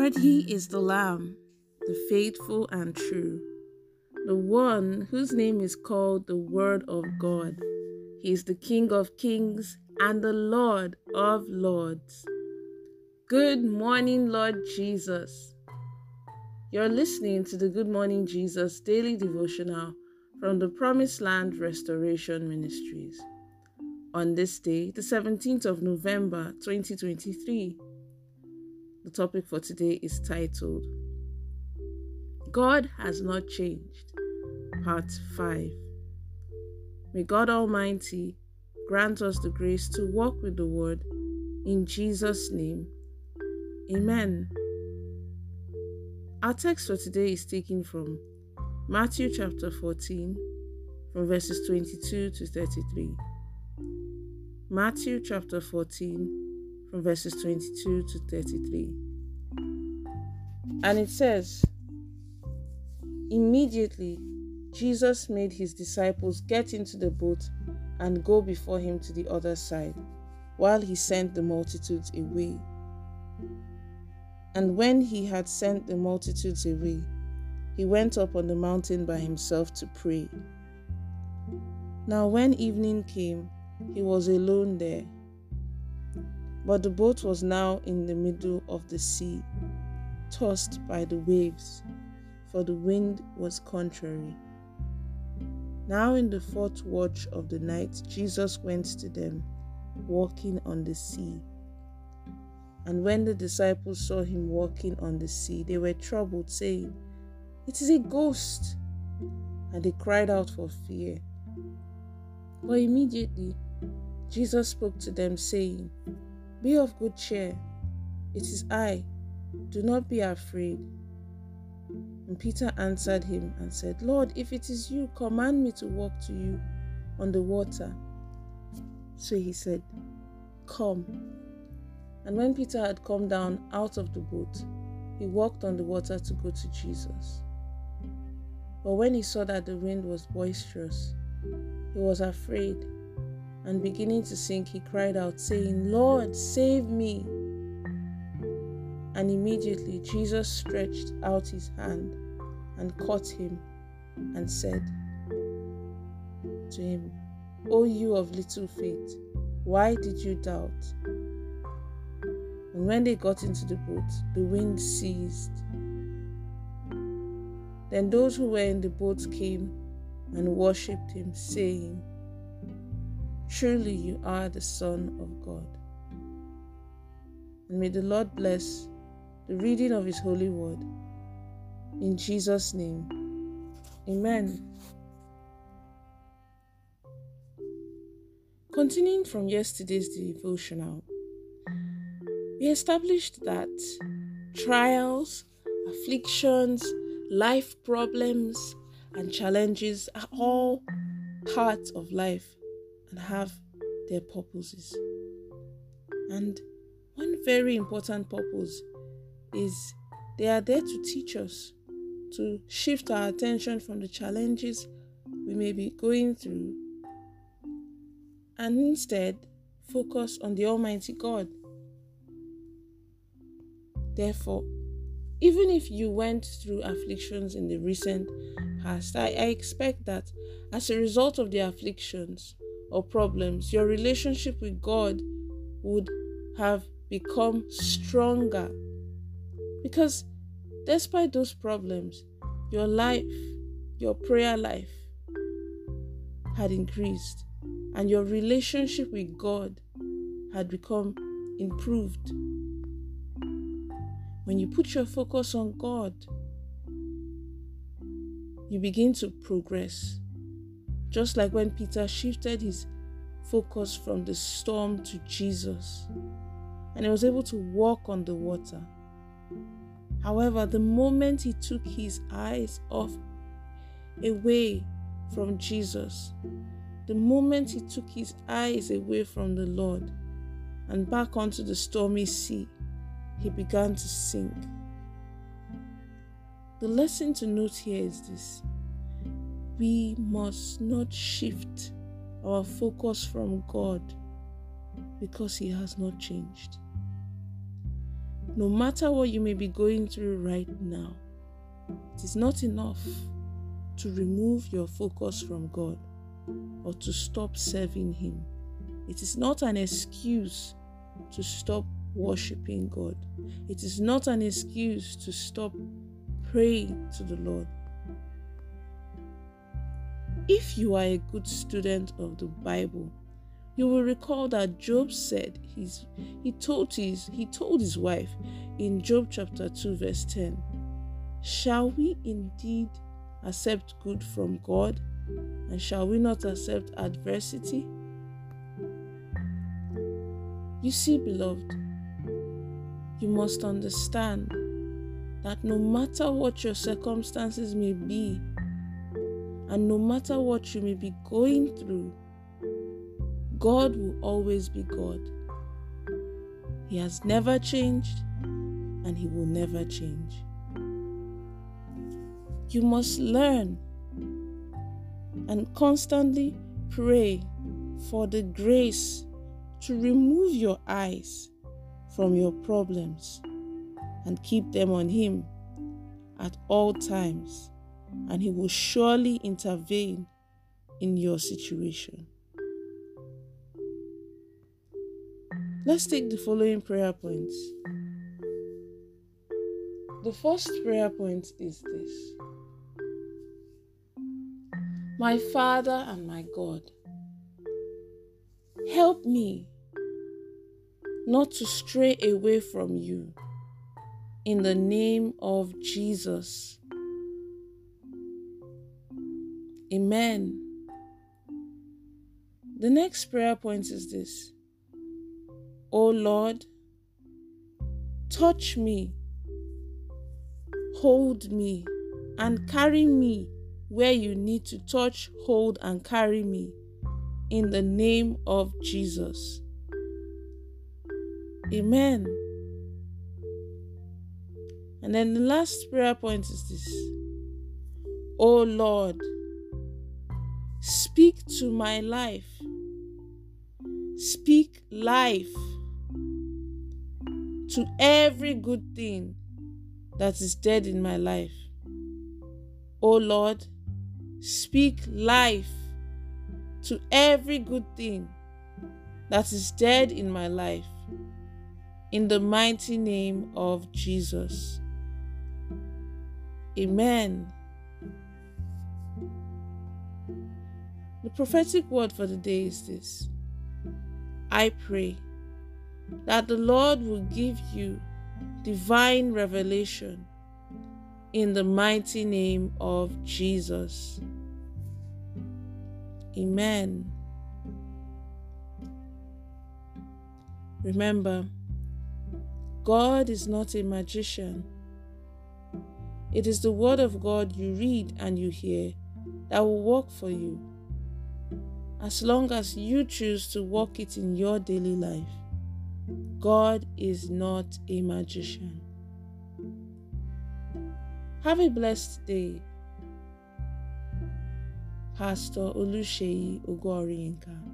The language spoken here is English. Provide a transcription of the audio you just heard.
Worthy is the Lamb, the faithful and true, the one whose name is called the Word of God. He is the King of kings and the Lord of lords. Good morning, Lord Jesus. You're listening to the Good Morning Jesus Daily Devotional from the Promised Land Restoration Ministries. On this day, the 17th of November, 2023, the topic for today is titled, God Has Not Changed, Part 5. May God Almighty grant us the grace to walk with the Word, in Jesus' name. Amen. Our text for today is taken from Matthew chapter 14, from verses 22 to 33. Matthew chapter 14, from verses 22 to 33. And it says, Immediately Jesus made his disciples get into the boat and go before him to the other side, while he sent the multitudes away. And when he had sent the multitudes away, he went up on the mountain by himself to pray. Now when evening came, he was alone there. But the boat was now in the middle of the sea, tossed by the waves, for the wind was contrary. Now in the fourth watch of the night, Jesus went to them, walking on the sea. And when the disciples saw him walking on the sea, they were troubled, saying, "It is a ghost!" And they cried out for fear. But immediately Jesus spoke to them, saying, "Be of good cheer, it is I, do not be afraid." And Peter answered him and said, "Lord, if it is you, command me to walk to you on the water." So he said, "Come." And when Peter had come down out of the boat, he walked on the water to go to Jesus. But when he saw that the wind was boisterous, he was afraid, and beginning to sink, he cried out, saying, "Lord, save me!" And immediately Jesus stretched out his hand and caught him and said to him, "O you of little faith, why did you doubt?" And when they got into the boat, the wind ceased. Then those who were in the boat came and worshipped him, saying, "Truly you are the Son of God." And may the Lord bless the reading of his holy word. In Jesus' name, amen. Continuing from yesterday's devotional, we established that trials, afflictions, life problems, and challenges are all parts of life and have their purposes. And one very important purpose is they are there to teach us to shift our attention from the challenges we may be going through and instead focus on the Almighty God. Therefore, even if you went through afflictions in the recent past, I expect that as a result of the afflictions or problems, your relationship with God would have become stronger. Because despite those problems, your life, your prayer life had increased and your relationship with God had become improved. When you put your focus on God, you begin to progress. Just like when Peter shifted his focus from the storm to Jesus, and he was able to walk on the water. However, the moment he took his eyes off away from Jesus, the moment he took his eyes away from the Lord and back onto the stormy sea, he began to sink. The lesson to note here is this: we must not shift our focus from God because he has not changed. No matter what you may be going through right now, it is not enough to remove your focus from God or to stop serving Him. It is not an excuse to stop worshiping God. It is not an excuse to stop praying to the Lord. If you are a good student of the Bible, you will recall that Job said, he told his wife in Job chapter 2 verse 10, "Shall we indeed accept good from God, and shall we not accept adversity?" You see, beloved, you must understand that no matter what your circumstances may be, and no matter what you may be going through, God will always be God. He has never changed, and He will never change. You must learn and constantly pray for the grace to remove your eyes from your problems and keep them on Him at all times, and He will surely intervene in your situation. Let's take the following prayer points. The first prayer point is this: My Father and my God, help me not to stray away from You, in the name of Jesus. Amen. The next prayer point is this: O Lord, touch me, hold me, and carry me where You need to touch, hold, and carry me, in the name of Jesus. Amen. And then the last prayer point is this: O Lord, speak to my life. Speak life to every good thing that is dead in my life. O Lord, speak life to every good thing that is dead in my life, in the mighty name of Jesus. Amen. The prophetic word for the day is this: I pray that the Lord will give you divine revelation, in the mighty name of Jesus. Amen. Remember, God is not a magician. It is the word of God you read and you hear that will work for you, as long as you choose to walk it in your daily life. God is not a magician. Have a blessed day. Pastor Oluseyi Ogunrinka.